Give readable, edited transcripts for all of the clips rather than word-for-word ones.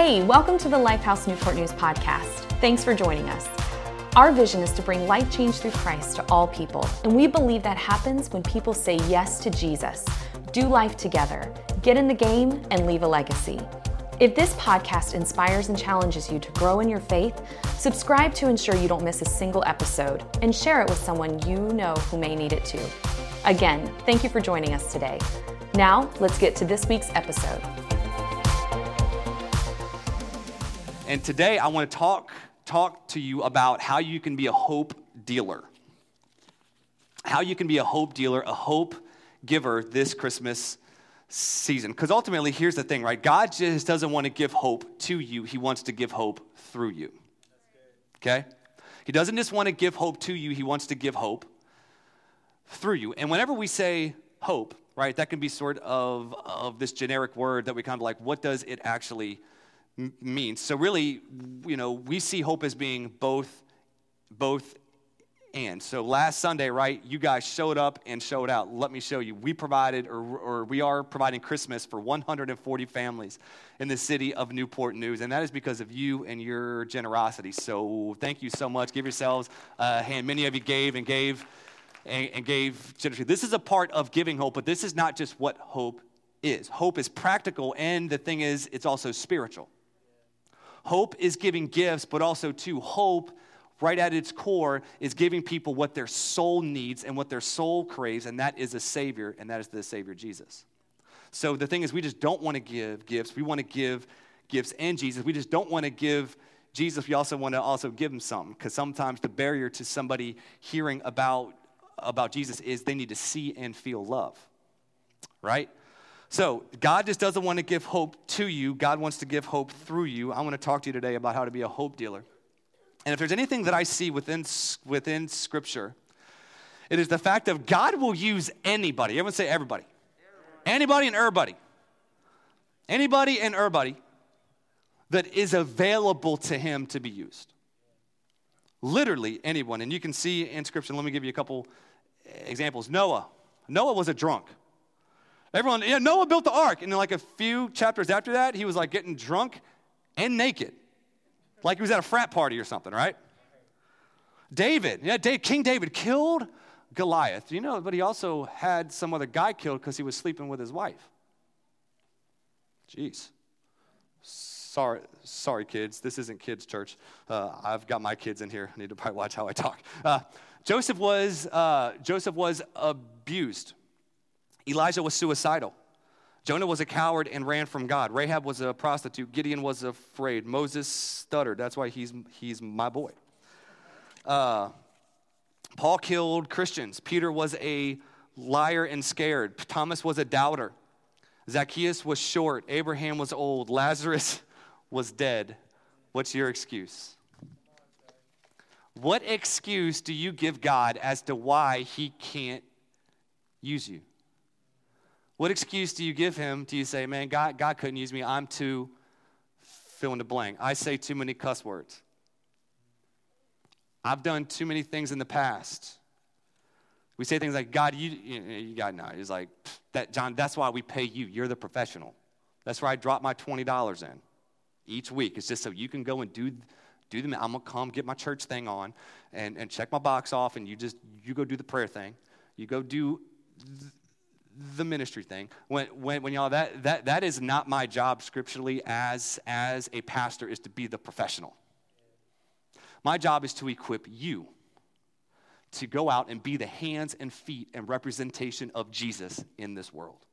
Hey, welcome to the Lifehouse Newport News podcast. Thanks for joining us. Our vision is to bring life change through Christ to all people, and we believe that happens when people say yes to Jesus, do life together, get in the game, and leave a legacy. If this podcast inspires and challenges you to grow in your faith, subscribe to ensure you don't miss a single episode, and share it with someone you know who may need it too. Again, thank you for joining us today. Now, let's get to this week's episode. And today I want to talk to you about how you can be a hope dealer. How you can be a hope dealer, a hope giver this Christmas season. Because ultimately, here's the thing, right? God just doesn't want to give hope to you. He wants to give hope through you. Okay? He doesn't just want to give hope to you. He wants to give hope through you. And whenever we say hope, right, that can be sort of this generic word that we kind of like, what does it actually means. So really, you know, we see hope as being both and. So last Sunday, right, you guys showed up and showed out. Let me show you. We provided, or we are providing Christmas for 140 families in the city of Newport News, and that is because of you and your generosity. So thank you so much. Give yourselves a hand. Many of you gave generously. This is a part of giving hope, but this is not just what hope is. Hope is practical, and the thing is, it's also spiritual. Hope is giving gifts, but also, too, hope, right at its core, is giving people what their soul needs and what their soul craves, and that is a Savior, and that is the Savior, Jesus. So the thing is, we just don't want to give gifts. We want to give gifts and Jesus. We just don't want to give Jesus. We also want to give him some, because sometimes the barrier to somebody hearing about Jesus is they need to see and feel love, right? So God just doesn't want to give hope to you. God wants to give hope through you. I want to talk to you today about how to be a hope dealer. And if there's anything that I see within Scripture, it is the fact of God will use anybody. Everyone say everybody. Anybody and everybody. Anybody and everybody that is available to him to be used. Literally anyone. And you can see in Scripture, let me give you a couple examples. Noah was a drunk. Everyone, yeah, Noah built the ark, and then like a few chapters after that, he was like getting drunk and naked, like he was at a frat party or something, right? David, yeah, King David killed Goliath, you know, but he also had some other guy killed because he was sleeping with his wife. Jeez, sorry, kids, this isn't kids' church. I've got my kids in here. I need to probably watch how I talk. Joseph was abused. Elijah was suicidal. Jonah was a coward and ran from God. Rahab was a prostitute. Gideon was afraid. Moses stuttered. That's why he's my boy. Paul killed Christians. Peter was a liar and scared. Thomas was a doubter. Zacchaeus was short. Abraham was old. Lazarus was dead. What's your excuse? What excuse do you give God as to why he can't use you? What excuse do you give him? Do you say, man, God couldn't use me. I'm too fill in the blank. I say too many cuss words. I've done too many things in the past. We say things like, God, you got no. He's like, that John, that's why we pay you. You're the professional. That's where I drop my $20 in each week. It's just so you can go and do the, I'm going to come get my church thing on and check my box off, and you go do the prayer thing. You go do the ministry thing. When y'all, that is not my job scripturally as a pastor, is to be the professional. My job is to equip you to go out and be the hands and feet and representation of Jesus in this world.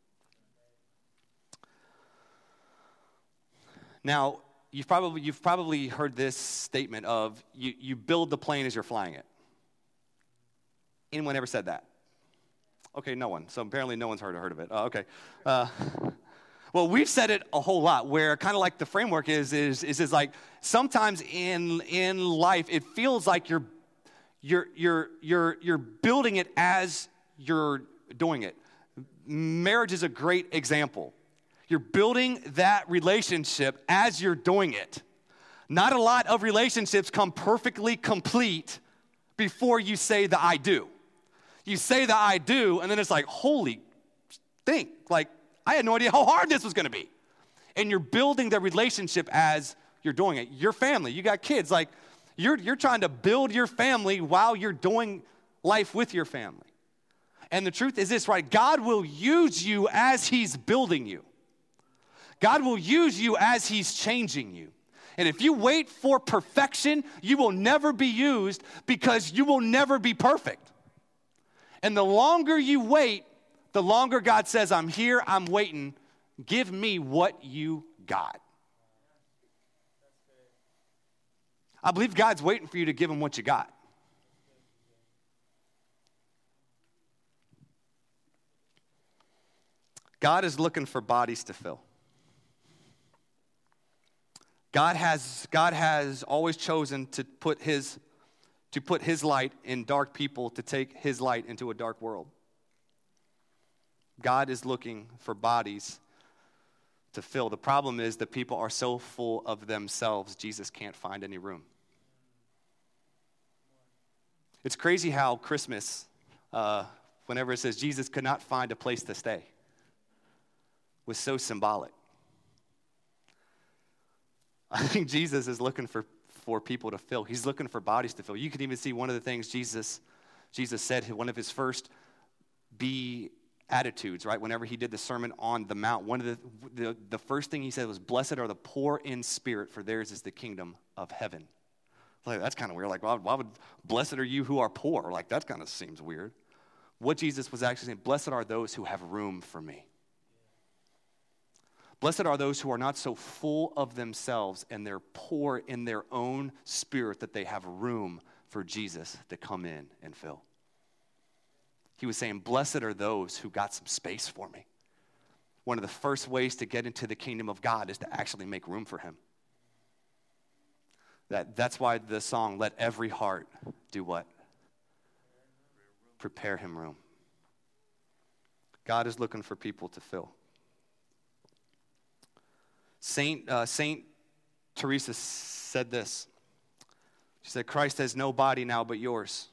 Now, you've probably heard this statement of you build the plane as you're flying it. Anyone ever said that? Okay, no one. So apparently no one's heard of it. Okay. Well, we've said it a whole lot, where kind of like the framework is like sometimes in life it feels like you're building it as you're doing it. Marriage is a great example. You're building that relationship as you're doing it. Not a lot of relationships come perfectly complete before you say the I do. You say that I do, and then it's like, holy thing. Like, I had no idea how hard this was going to be. and you're building the relationship as you're doing it. Your family, you got kids, like you're trying to build your family while you're doing life with your family. And the truth is this, right? God will use you as he's building you. God will use you as he's changing you. And if you wait for perfection, you will never be used because you will never be perfect. And the longer you wait, the longer God says, I'm here, I'm waiting. Give me what you got. I believe God's waiting for you to give him what you got. God is looking for bodies to fill. God has always chosen to put his light in dark people, to take his light into a dark world. God is looking for bodies to fill. The problem is that people are so full of themselves, Jesus can't find any room. It's crazy how Christmas, whenever it says Jesus could not find a place to stay, was so symbolic. I think Jesus is looking for people to fill. He's looking for bodies to fill. You can even see one of the things Jesus said, one of his first Beatitudes, right? Whenever he did the Sermon on the Mount, one of the first thing he said was, blessed are the poor in spirit, for theirs is the kingdom of heaven. Like, that's kind of weird. Like, why would, blessed are you who are poor? Like, that kind of seems weird. What Jesus was actually saying, blessed are those who have room for me. Blessed are those who are not so full of themselves and they're poor in their own spirit that they have room for Jesus to come in and fill. He was saying, blessed are those who got some space for me. One of the first ways to get into the kingdom of God is to actually make room for him. That's why the song, let every heart do what? Prepare him room. God is looking for people to fill. Saint Teresa said this. She said, Christ has no body now but yours,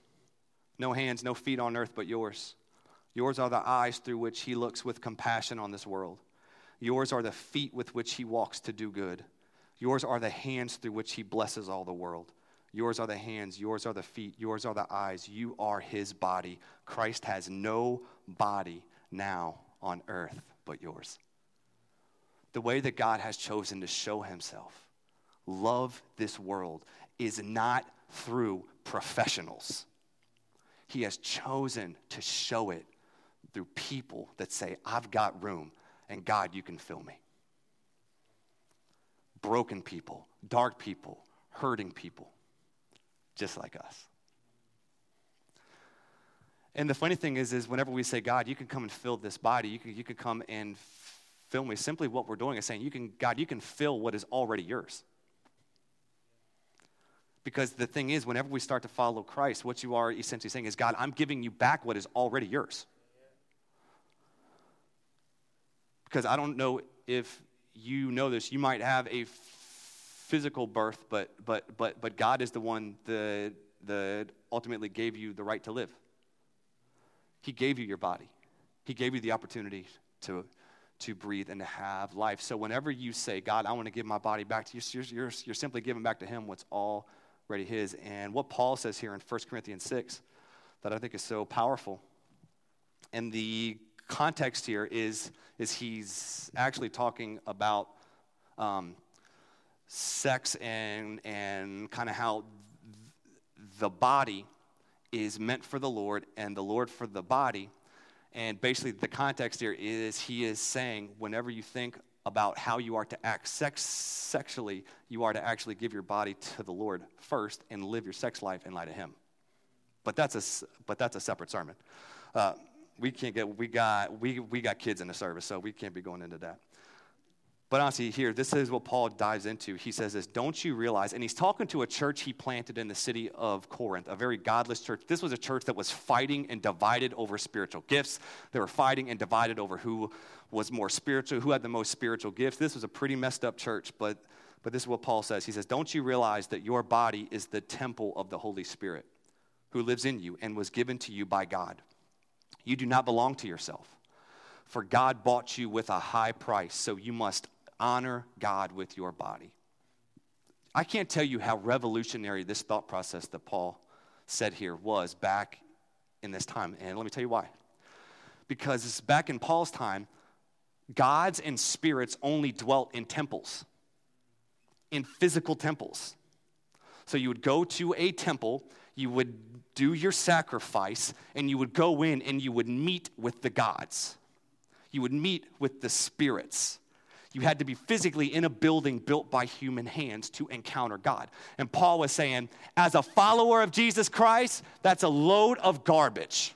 no hands, no feet on earth but yours. Yours are the eyes through which he looks with compassion on this world. Yours are the feet with which he walks to do good. Yours are the hands through which he blesses all the world. Yours are the hands, yours are the feet, yours are the eyes. You are his body. Christ has no body now on earth but yours. The way that God has chosen to show himself, love this world, is not through professionals. He has chosen to show it through people that say, I've got room, and God, you can fill me. Broken people, dark people, hurting people, just like us. And the funny thing is whenever we say, God, you can come and fill this body, you can come and fill me. Simply what we're doing is saying, God, you can fill what is already yours. Because the thing is, whenever we start to follow Christ, what you are essentially saying is, God, I'm giving you back what is already yours. Because I don't know if you know this, you might have a physical birth, but God is the one that ultimately gave you the right to live. He gave you your body. He gave you the opportunity to breathe and to have life. So whenever you say, God, I want to give my body back to you, you're simply giving back to him what's already his. And what Paul says here in 1 Corinthians 6 that I think is so powerful, and the context here is he's actually talking about sex and kind of how the body is meant for the Lord and the Lord for the body. And basically the context here is he is saying whenever you think about how you are to act sexually, you are to actually give your body to the Lord first and live your sex life in light of him. But that's a separate sermon. We got kids in the service, so we can't be going into that. But honestly, here, this is what Paul dives into. He says this, don't you realize, and he's talking to a church he planted in the city of Corinth, a very godless church. This was a church that was fighting and divided over spiritual gifts. They were fighting and divided over who was more spiritual, who had the most spiritual gifts. This was a pretty messed up church, but this is what Paul says. He says, don't you realize that your body is the temple of the Holy Spirit who lives in you and was given to you by God? You do not belong to yourself, for God bought you with a high price, so you must honor God with your body. I can't tell you how revolutionary this thought process that Paul said here was back in this time. And let me tell you why. Because it's back in Paul's time, gods and spirits only dwelt in temples, in physical temples. So you would go to a temple, you would do your sacrifice, and you would go in and you would meet with the gods. You would meet with the spirits. You had to be physically in a building built by human hands to encounter God. And Paul was saying, as a follower of Jesus Christ, that's a load of garbage.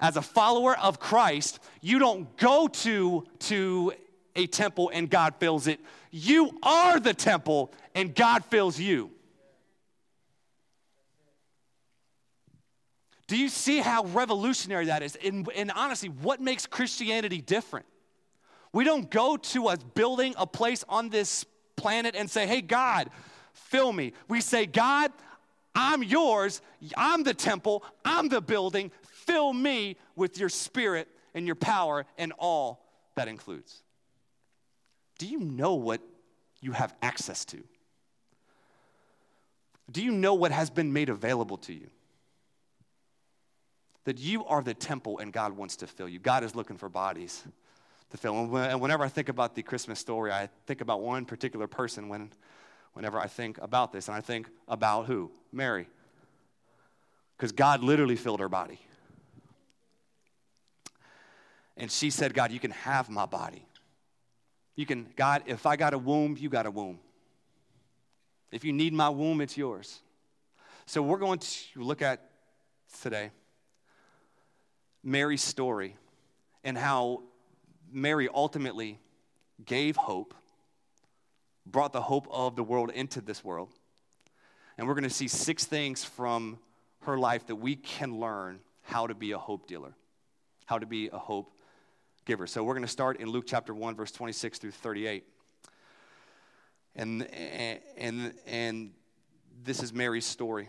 As a follower of Christ, you don't go to a temple and God fills it. You are the temple and God fills you. Do you see how revolutionary that is? And honestly, what makes Christianity different? We don't go to a building, a place on this planet and say, hey, God, fill me. We say, God, I'm yours. I'm the temple. I'm the building. Fill me with your spirit and your power and all that includes. Do you know what you have access to? Do you know what has been made available to you? That you are the temple and God wants to fill you. God is looking for bodies to fill. And whenever I think about the Christmas story, I think about one particular person whenever I think about this. And I think about who? Mary. Because God literally filled her body. And she said, God, you can have my body. You can, God, if I got a womb, you got a womb. If you need my womb, it's yours. So we're going to look at today Mary's story and how Mary ultimately gave hope, brought the hope of the world into this world. And we're going to see 6 things from her life that we can learn how to be a hope dealer, how to be a hope giver. So we're going to start in Luke chapter 1, verse 26 through 38. And this is Mary's story.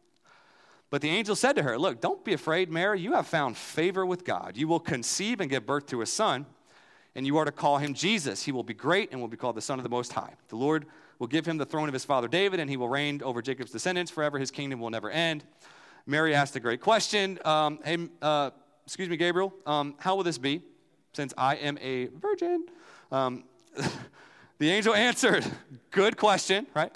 But the angel said to her, "Look, don't be afraid, Mary. You have found favor with God. You will conceive and give birth to a son, and you are to call him Jesus. He will be great and will be called the Son of the Most High. The Lord will give him the throne of his father David, and he will reign over Jacob's descendants forever. His kingdom will never end." Mary asked a great question. Hey, excuse me, Gabriel. How will this be, since I am a virgin? The angel answered, good question, right?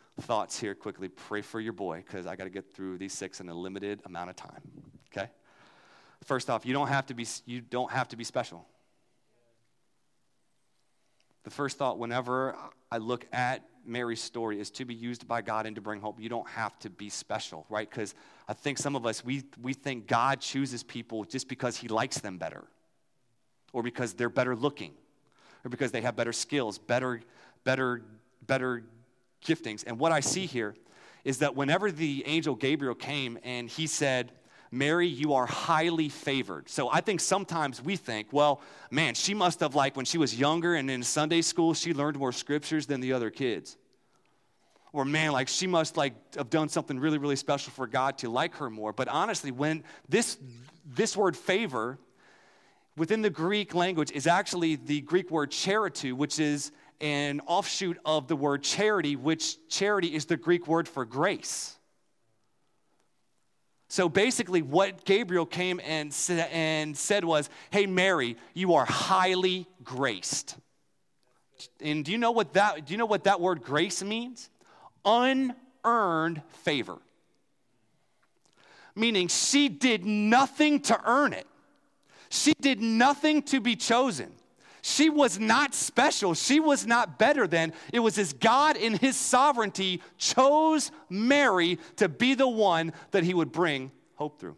thoughts here quickly. Pray for your boy, because I got to get through these 6 in a limited amount of time. Okay. First off, you don't have to be special. The first thought, whenever I look at Mary's story, is to be used by God and to bring hope. You don't have to be special, right? Because I think some of us we think God chooses people just because He likes them better, or because they're better looking, or because they have better skills, better giftings. And what I see here is that whenever the angel Gabriel came and he said, Mary, you are highly favored. So I think sometimes we think, well, man, she must have, like, when she was younger and in Sunday school, she learned more scriptures than the other kids. Or, man, like, she must, like, have done something really, really special for God to like her more. But honestly, when this word favor within the Greek language is actually the Greek word charito, which is an offshoot of the word charity, which charity is the Greek word for grace. So basically what Gabriel came and said was, hey, Mary, you are highly graced. And do you know what that word grace means? Unearned favor. meaning she did nothing to earn it. She did nothing to be chosen. She was not special. She was not better than. It was as God in his sovereignty chose Mary to be the one that he would bring hope through.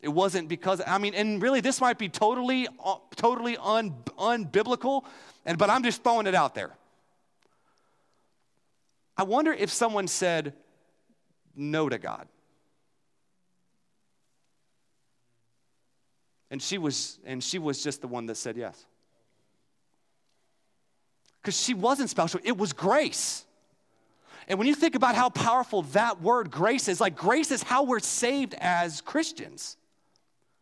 It wasn't because, and really this might be totally unbiblical, but I'm just throwing it out there. I wonder if someone said no to God. And she was just the one that said yes. Because she wasn't special. It was grace. And when you think about how powerful that word grace is, like grace is how we're saved as Christians.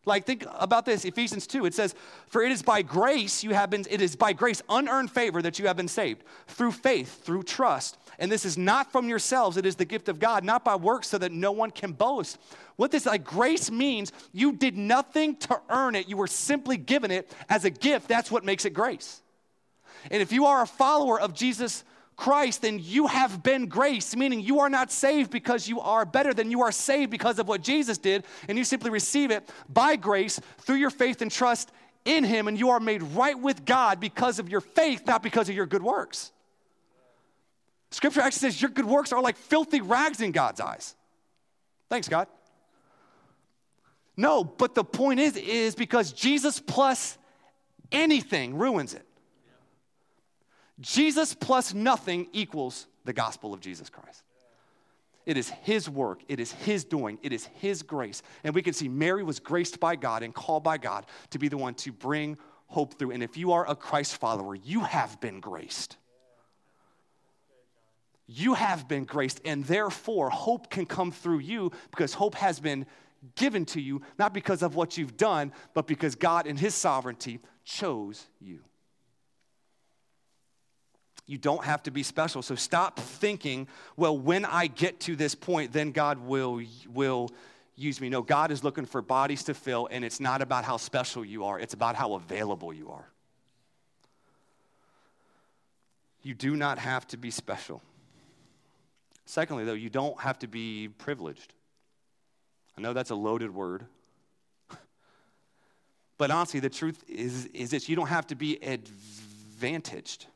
Like think about this, Ephesians 2, it says, for it is by grace unearned favor that you have been saved, through faith, through trust. And this is not from yourselves, it is the gift of God, not by works so that no one can boast. What this grace means, you did nothing to earn it. You were simply given it as a gift. That's what makes it grace. And if you are a follower of Jesus Christ, then you have been grace, meaning you are not saved because you are better than. You are saved because of what Jesus did, and you simply receive it by grace through your faith and trust in him, and you are made right with God because of your faith, not because of your good works. Scripture actually says your good works are like filthy rags in God's eyes. Thanks, God. No, but the point is because Jesus plus anything ruins it. Jesus plus nothing equals the gospel of Jesus Christ. It is his work, it is his doing, it is his grace. And we can see Mary was graced by God and called by God to be the one to bring hope through. And if you are a Christ follower, you have been graced. You have been graced, and therefore hope can come through you because hope has been given to you, not because of what you've done, but because God in his sovereignty chose you. You don't have to be special. So stop thinking, well, when I get to this point, then God will use me. No, God is looking for bodies to fill, and it's not about how special you are. It's about how available you are. You do not have to be special. Secondly, though, you don't have to be privileged. I know that's a loaded word. But honestly, the truth is this. You don't have to be advantaged.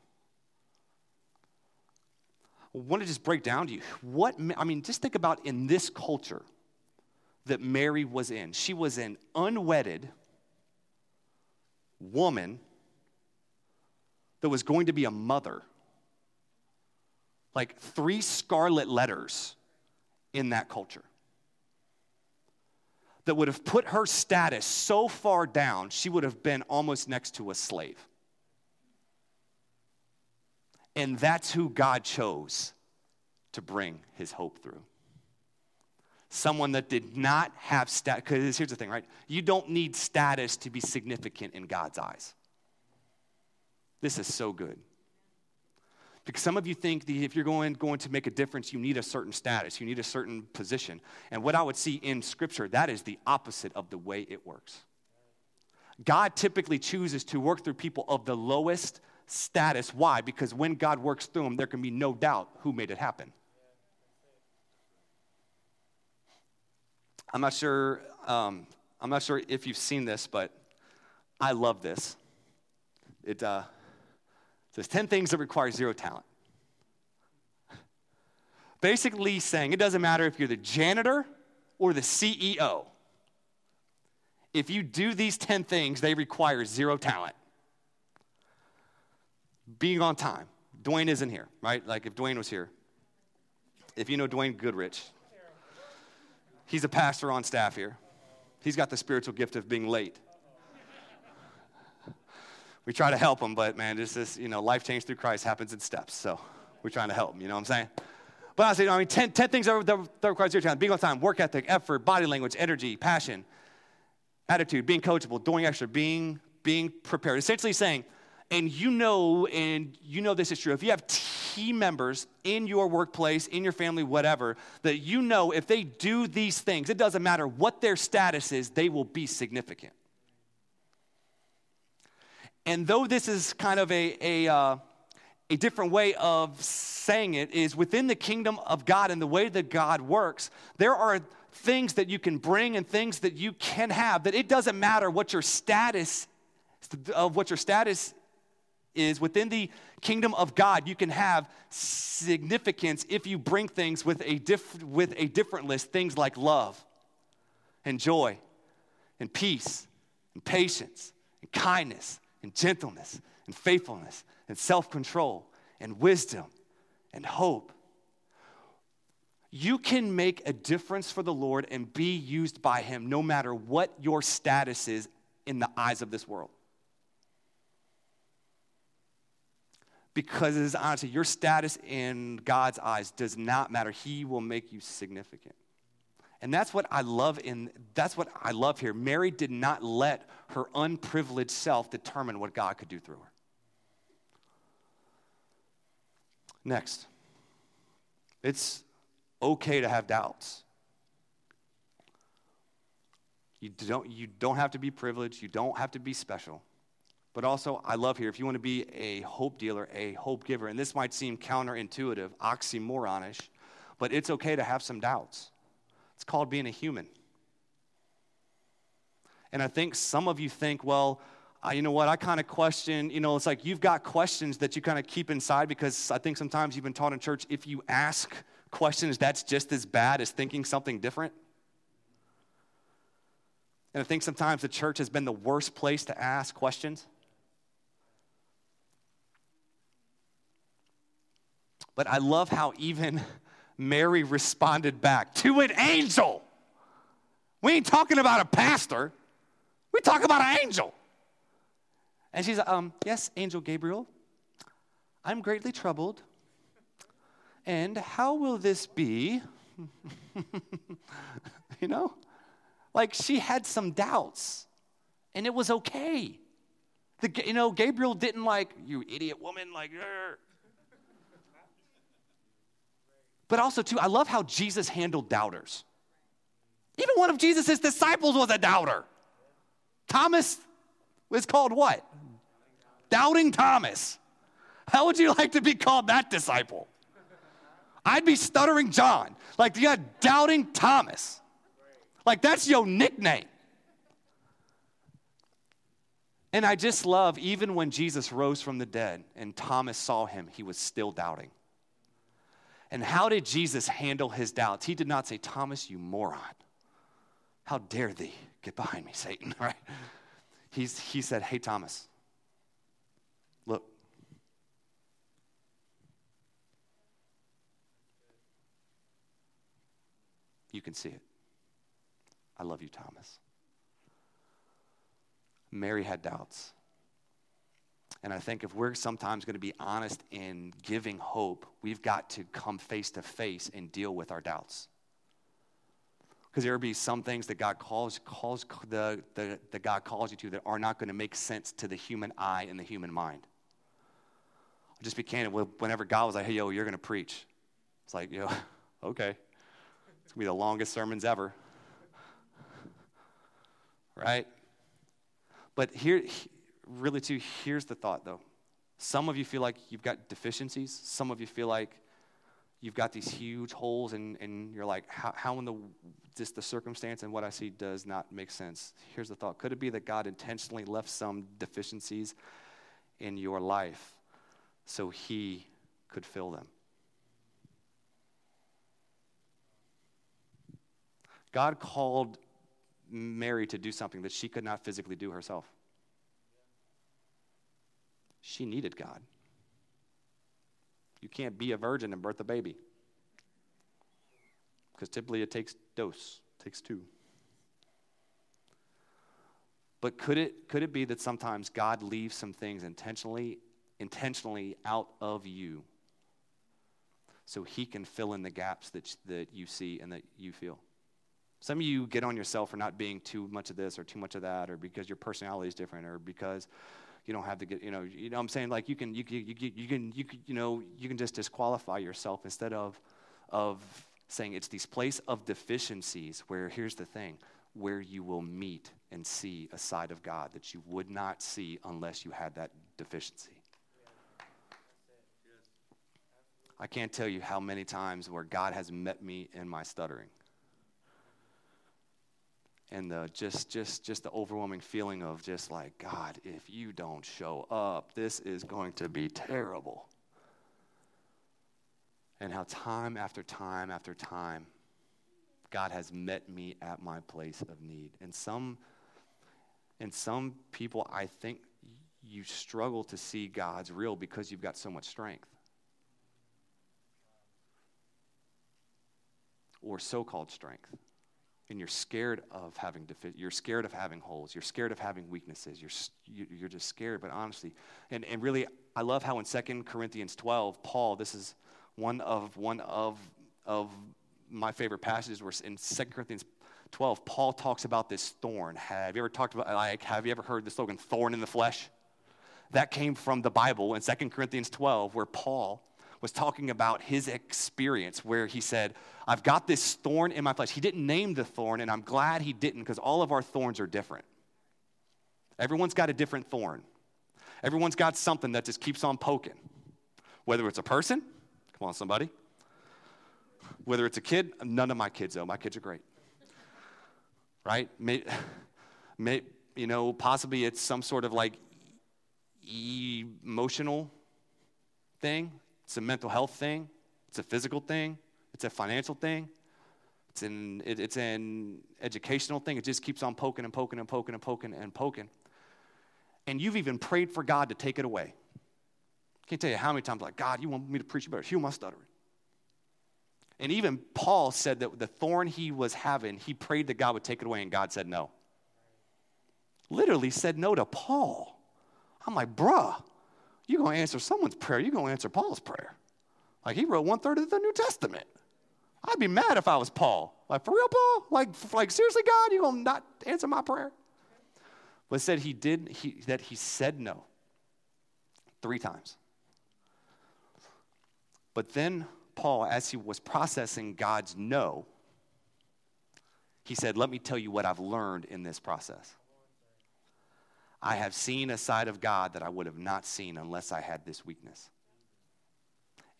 I want to just break down to you just think about in this culture that Mary was in. She was an unwedded woman that was going to be a mother. Like 3 scarlet letters in that culture that would have put her status so far down, she would have been almost next to a slave. And that's who God chose to bring his hope through. Someone that did not have status, because here's the thing, right? You don't need status to be significant in God's eyes. This is so good. Because some of you think that if you're going to make a difference, you need a certain status, you need a certain position. And what I would see in Scripture, that is the opposite of the way it works. God typically chooses to work through people of the lowest status. Why? Because when God works through them, there can be no doubt who made it happen. I'm not sure if you've seen this, but I love this. It says 10 things that require 0 talent. Basically saying it doesn't matter if you're the janitor or the CEO. If you do these 10 things, they require 0 talent. Being on time. Dwayne isn't here, right? Like if Dwayne was here, if you know Dwayne Goodrich, he's a pastor on staff here. He's got the spiritual gift of being late. We try to help him, but man, it's this, life change through Christ happens in steps. So we're trying to help him, you know what I'm saying? But honestly, 10 things that require 0 talent. Being on time, work ethic, effort, body language, energy, passion, attitude, being coachable, doing extra, being prepared. Essentially saying, and you know this is true. If you have team members in your workplace, in your family, whatever, that you know if they do these things, it doesn't matter what their status is, they will be significant. And though this is kind of a different way of saying it, is within the kingdom of God and the way that God works, there are things that you can bring and things that you can have, that it doesn't matter what your status is within the kingdom of God. You can have significance if you bring things with a different list, things like love and joy and peace and patience and kindness and gentleness and faithfulness and self-control and wisdom and hope. You can make a difference for the Lord and be used by him no matter what your status is in the eyes of this world. Because it is honestly, your status in God's eyes does not matter. He will make you significant. And that's what I love here. Mary did not let her unprivileged self determine what God could do through her. Next. It's okay to have doubts. You don't have to be privileged. You don't have to be special. But also, I love here, if you want to be a hope dealer, a hope giver, and this might seem counterintuitive, oxymoronish, but it's okay to have some doubts. It's called being a human. And I think some of you think, well, you know what, I kind of question, it's like you've got questions that you kind of keep inside because I think sometimes you've been taught in church, if you ask questions, that's just as bad as thinking something different. And I think sometimes the church has been the worst place to ask questions. But I love how even Mary responded back to an angel. We ain't talking about a pastor. We talk about an angel. And she's like, yes, Angel Gabriel, I'm greatly troubled. And how will this be? Like she had some doubts, and it was okay. Gabriel didn't you idiot woman, Ugh. But also, too, I love how Jesus handled doubters. Even one of Jesus' disciples was a doubter. Thomas was called what? Doubting Thomas. How would you like to be called that disciple? I'd be stuttering John. You got doubting Thomas. That's your nickname. And I just love, even when Jesus rose from the dead and Thomas saw him, he was still doubting. And how did Jesus handle his doubts? He did not say, Thomas, you moron. How dare thee? Get behind me, Satan, right? He said, hey, Thomas, look. You can see it. I love you, Thomas. Mary had doubts. And I think if we're sometimes going to be honest in giving hope, we've got to come face to face and deal with our doubts. Because there will be some things that God calls you to that are not going to make sense to the human eye and the human mind. I'll just be candid. Whenever God was like, hey, you're going to preach. It's like, okay. It's going to be the longest sermons ever. Right? But here, really too, here's the thought though. Some of you feel like you've got deficiencies. Some of you feel like you've got these huge holes and you're like, how in the circumstance and what I see does not make sense. Here's the thought. Could it be that God intentionally left some deficiencies in your life so he could fill them? God called Mary to do something that she could not physically do herself. She needed God. You can't be a virgin and birth a baby. Because typically it takes two. But could it be that sometimes God leaves some things intentionally out of you so he can fill in the gaps that you see and that you feel? Some of you get on yourself for not being too much of this or too much of that, or because your personality is different, or because you don't have to get, I'm saying, you can just disqualify yourself instead of saying it's these place of deficiencies where, here's the thing, where you will meet and see a side of God that you would not see unless you had that deficiency. I can't tell you how many times where God has met me in my stuttering. and the just the overwhelming feeling of just like, God, if you don't show up, this is going to be terrible. And how time after time after time, God has met me at my place of need. And some people, I think, you struggle to see God's real because you've got so much strength. Or so-called strength. And you're scared of having you're scared of having holes. You're scared of having weaknesses. You're just scared. But honestly, and really, I love how in 2 Corinthians 12, Paul, this is one of my favorite passages, where in 2 Corinthians 12, Paul talks about this thorn. Have you ever heard the slogan "thorn in the flesh"? That came from the Bible in 2 Corinthians 12, where Paul was talking about his experience, where he said, I've got this thorn in my flesh. He didn't name the thorn, and I'm glad he didn't, because all of our thorns are different. Everyone's got a different thorn. Everyone's got something that just keeps on poking, whether it's a person, come on somebody, whether it's a kid. None of my kids, though. My kids are great, right? Possibly it's some sort of like emotional thing. It's a mental health thing. It's a physical thing. It's a financial thing. It's an educational thing. It just keeps on poking and poking and poking and poking and poking. And you've even prayed for God to take it away. Can't tell you how many times, like, God, you want me to preach, you better heal my stuttering. And even Paul said that the thorn he was having, he prayed that God would take it away, and God said no. Literally said no to Paul. I'm like, bruh. You're going to answer someone's prayer. You're going to answer Paul's prayer. Like, he wrote one-third of the New Testament. I'd be mad if I was Paul. Like, for real, Paul? Like seriously, God, you're going to not answer my prayer? But it said he said no 3 times. But then Paul, as he was processing God's no, he said, let me tell you what I've learned in this process. I have seen a side of God that I would have not seen unless I had this weakness.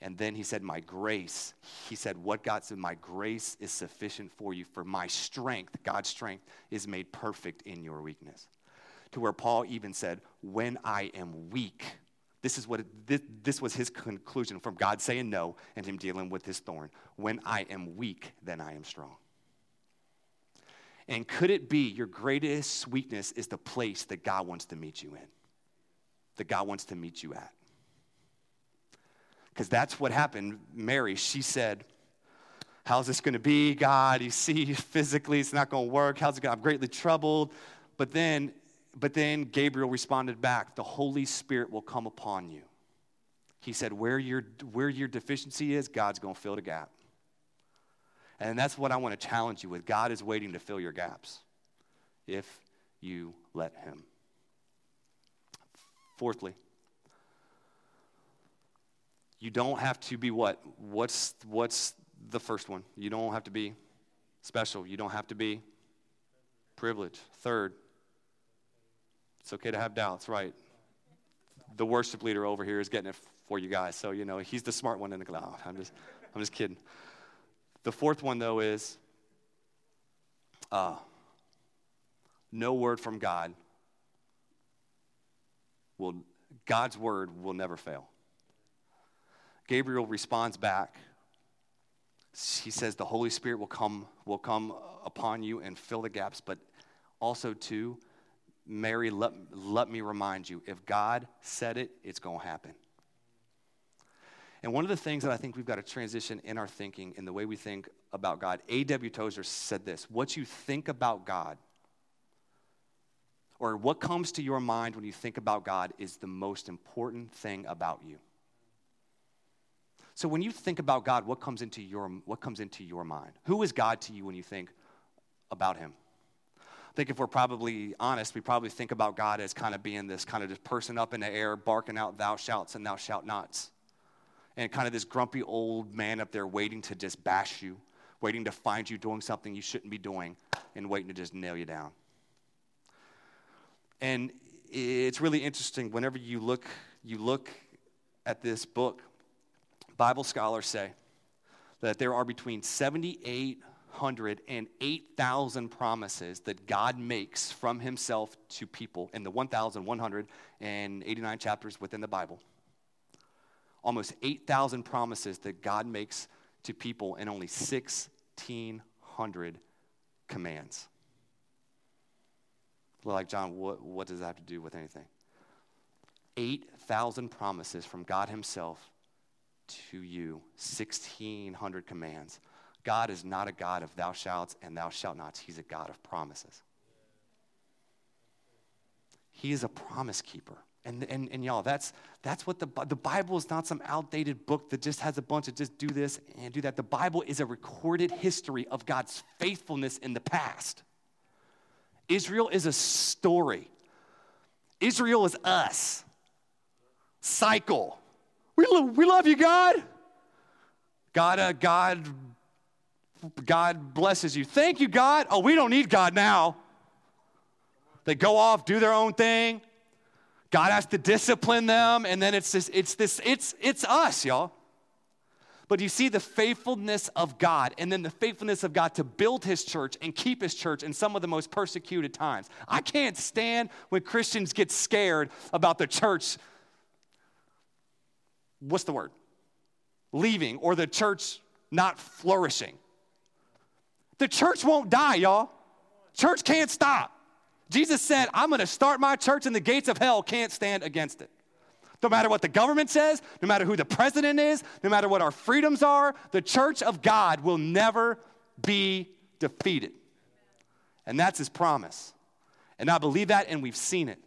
And then he said, my grace. He said, what God said, my grace is sufficient for you, for my strength, God's strength, is made perfect in your weakness. To where Paul even said, when I am weak. This was his conclusion from God saying no and him dealing with his thorn. When I am weak, then I am strong. And could it be your greatest weakness is the place that God wants to meet you in, that God wants to meet you at? Because that's what happened. Mary, she said, how's this going to be, God? You see, physically it's not going to work. I'm greatly troubled. But then Gabriel responded back, the Holy Spirit will come upon you. He said, where your deficiency is, God's going to fill the gap. And that's what I want to challenge you with. God is waiting to fill your gaps if you let him. Fourthly, you don't have to be what? What's the first one? You don't have to be special. You don't have to be privileged. Third, it's okay to have doubts, right? The worship leader over here is getting it for you guys. So, he's the smart one in the cloud. I'm just kidding. The fourth one, though, is no word from God. God's word will never fail. Gabriel responds back. He says the Holy Spirit will come upon you and fill the gaps. But also, too, Mary, let me remind you, if God said it, it's going to happen. And one of the things that I think we've got to transition in our thinking, in the way we think about God, A.W. Tozer said this, what you think about God, or what comes to your mind when you think about God, is the most important thing about you. So when you think about God, what comes into your mind? Who is God to you when you think about him? I think if we're probably honest, we probably think about God as kind of being this kind of just person up in the air, barking out, thou shalt and thou shalt nots. And kind of this grumpy old man up there waiting to just bash you, waiting to find you doing something you shouldn't be doing, and waiting to just nail you down. And it's really interesting, whenever you look at this book, Bible scholars say that there are between 78 108,000 promises that God makes from himself to people in the 1,189 chapters within the Bible. Almost 8,000 promises that God makes to people and only 1,600 commands. Like, John, what does that have to do with anything? 8,000 promises from God himself to you, 1,600 commands. God is not a God of thou shalt and thou shalt not. He's a God of promises. He is a promise keeper. And y'all, that's what the Bible is not some outdated book that just has a bunch of just do this and do that. The Bible is a recorded history of God's faithfulness in the past. Israel is a story. Israel is us. Cycle. We love you, God. God blesses you. Thank you, God. Oh, we don't need God now. They go off, do their own thing. God has to discipline them, and then it's us, y'all. But you see the faithfulness of God, and then the faithfulness of God to build his church and keep his church in some of the most persecuted times. I can't stand when Christians get scared about the church, what's the word? Leaving, or the church not flourishing. The church won't die, y'all. Church can't stop. Jesus said, I'm going to start my church and the gates of hell can't stand against it. No matter what the government says, no matter who the president is, no matter what our freedoms are, the church of God will never be defeated. And that's his promise. And I believe that, and we've seen it.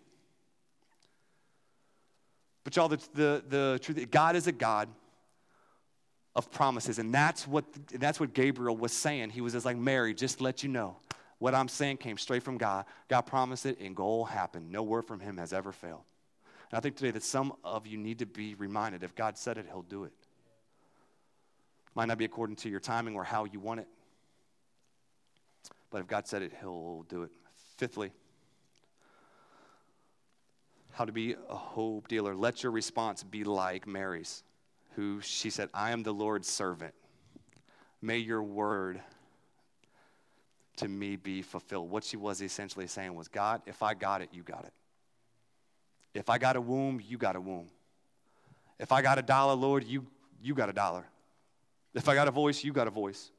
But y'all, the truth, God is a God of promises. And that's what Gabriel was saying. He was just like, Mary, just let you know. What I'm saying came straight from God. God promised it, and goal happened. No word from him has ever failed. And I think today that some of you need to be reminded, if God said it, he'll do it. Might not be according to your timing or how you want it. But if God said it, he'll do it. Fifthly, how to be a hope dealer. Let your response be like Mary's, who she said, I am the Lord's servant. May your word to me be fulfilled. What she was essentially saying was, God, if I got it, you got it. If I got a womb, you got a womb. If I got a dollar, Lord, you got a dollar. If I got a voice, you got a voice.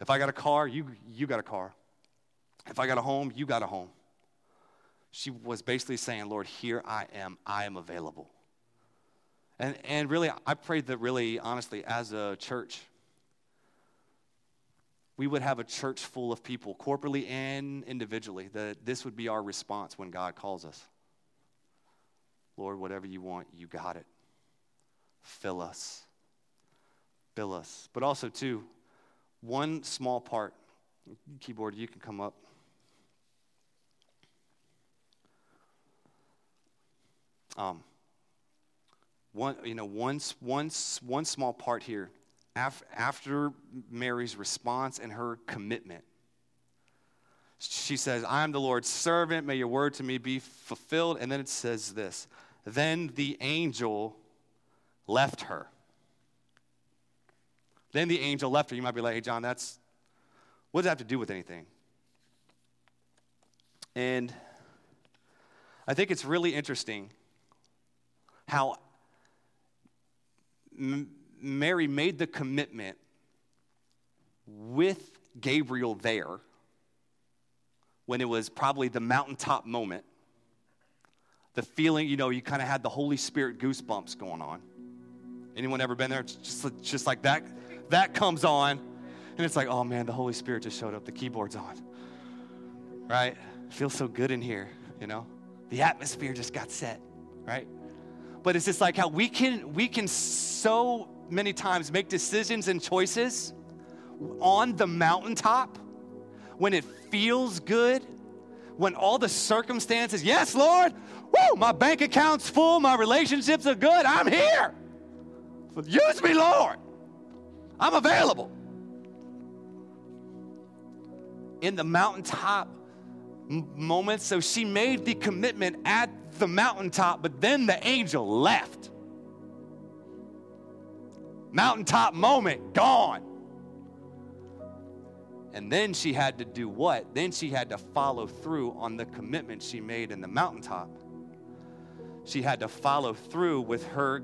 If I got a car, you got a car. If I got a home, you got a home. She was basically saying, Lord, here I am available. And really, I pray that really, honestly, as a church, we would have a church full of people, corporately and individually, that this would be our response when God calls us. Lord, whatever you want, you got it. Fill us. Fill us. But also, too, one small part. Keyboard, you can come up. One small part here. After Mary's response and her commitment, she says, I am the Lord's servant. May your word to me be fulfilled. And then it says this, then the angel left her. Then the angel left her. You might be like, hey, John, what does that have to do with anything? And I think it's really interesting how Mary made the commitment with Gabriel there when it was probably the mountaintop moment. The feeling, you kind of had the Holy Spirit goosebumps going on. Anyone ever been there? Just like that? That comes on, and it's like, oh, man, the Holy Spirit just showed up. The keyboard's on, right? It feels so good in here, The atmosphere just got set, right? But it's just like how we can so many times make decisions and choices on the mountaintop when it feels good, when all the circumstances, yes, Lord, woo, my bank account's full, my relationships are good, I'm here. Use me, Lord. I'm available. In the mountaintop moments, so she made the commitment at the mountaintop, but then the angel left. Mountaintop moment, gone. And then she had to do what? Then she had to follow through on the commitment she made in the mountaintop. She had to follow through with her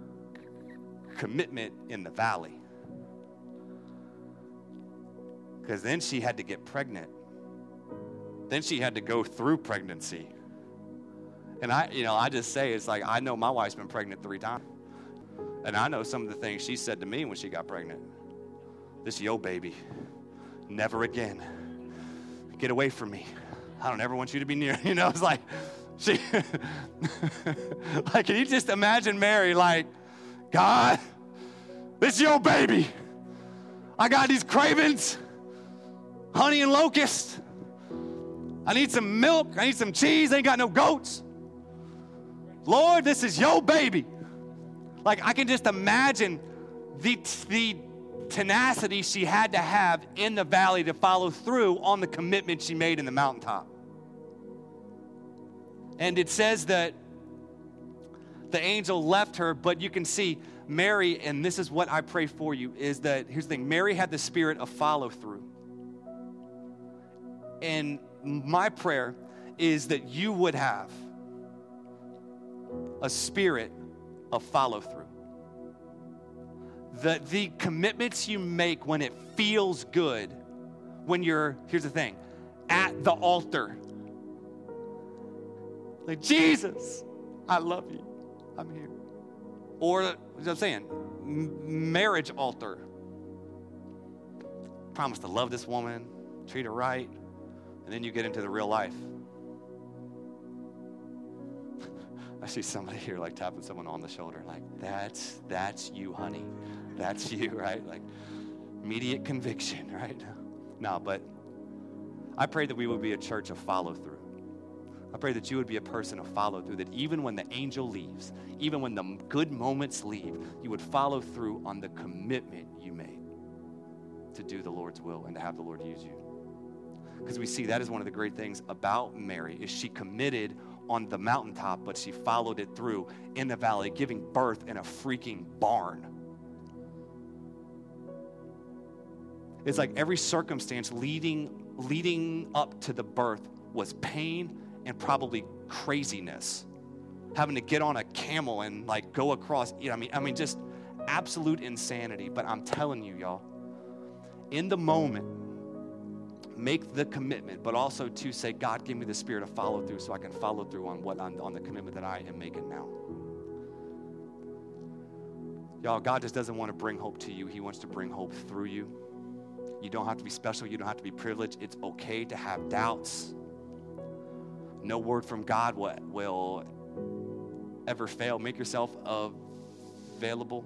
commitment in the valley. Because then she had to get pregnant. Then she had to go through pregnancy. And I just say, it's like, I know my wife's been pregnant 3 times. And I know some of the things she said to me when she got pregnant. This is your baby. Never again. Get away from me. I don't ever want you to be near. You know, it's like, she, like, can you just imagine Mary, like, God, this is your baby. I got these cravings, honey and locusts. I need some milk. I need some cheese. I ain't got no goats. Lord, this is your baby. Like, I can just imagine the tenacity she had to have in the valley to follow through on the commitment she made in the mountaintop. And it says that the angel left her, but you can see Mary, and this is what I pray for you, is that, here's the thing, Mary had the spirit of follow through. And my prayer is that you would have a spirit of follow through. The commitments you make when it feels good, when you're, here's the thing, at the altar. Like, Jesus, I love you. I'm here. Or, as I'm saying, marriage altar. Promise to love this woman, treat her right, and then you get into the real life. I see somebody here like tapping someone on the shoulder, like, that's you, honey. That's you, right? Like, immediate conviction, right? No, but I pray that we would be a church of follow-through. I pray that you would be a person of follow-through, that even when the angel leaves, even when the good moments leave, you would follow through on the commitment you made to do the Lord's will and to have the Lord use you. Because we see that is one of the great things about Mary, is she committed on the mountaintop, but she followed it through in the valley, giving birth in a freaking barn. It's like every circumstance leading up to the birth was pain and probably craziness. Having to get on a camel and like go across, you know, I mean, just absolute insanity. But I'm telling you, y'all, in the moment, make the commitment, but also to say, God, give me the spirit of follow through so I can follow through on what on the commitment that I am making now. Y'all, God just doesn't want to bring hope to you. He wants to bring hope through you. You don't have to be special. You don't have to be privileged. It's okay to have doubts. No word from God will ever fail. Make yourself available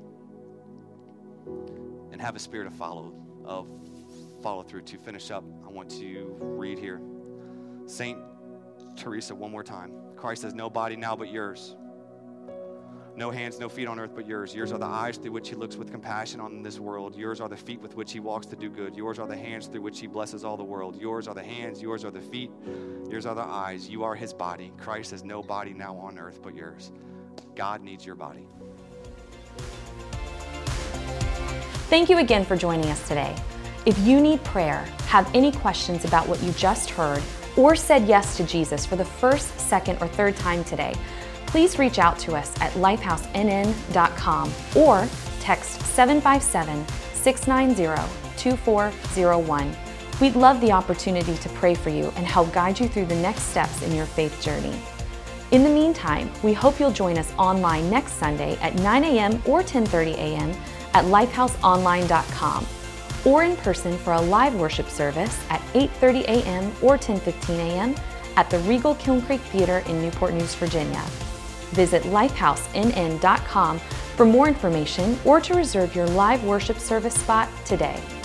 and have a spirit of follow through. To finish up, I want to read here. Saint Teresa, one more time. Christ has no body now but yours. No hands, no feet on earth but yours. Yours are the eyes through which he looks with compassion on this world. Yours are the feet with which he walks to do good. Yours are the hands through which he blesses all the world. Yours are the hands, yours are the feet, yours are the eyes. You are his body. Christ has no body now on earth but yours. God needs your body. Thank you again for joining us today. If you need prayer, have any questions about what you just heard, or said yes to Jesus for the first, second, or third time today, please reach out to us at LifeHouseNN.com or text 757-690-2401. We'd love the opportunity to pray for you and help guide you through the next steps in your faith journey. In the meantime, we hope you'll join us online next Sunday at 9 a.m. or 10:30 a.m. at LifeHouseOnline.com, or in person for a live worship service at 8:30 a.m. or 10:15 a.m. at the Regal Kiln Creek Theater in Newport News, Virginia. Visit LifeHouseNN.com for more information or to reserve your live worship service spot today.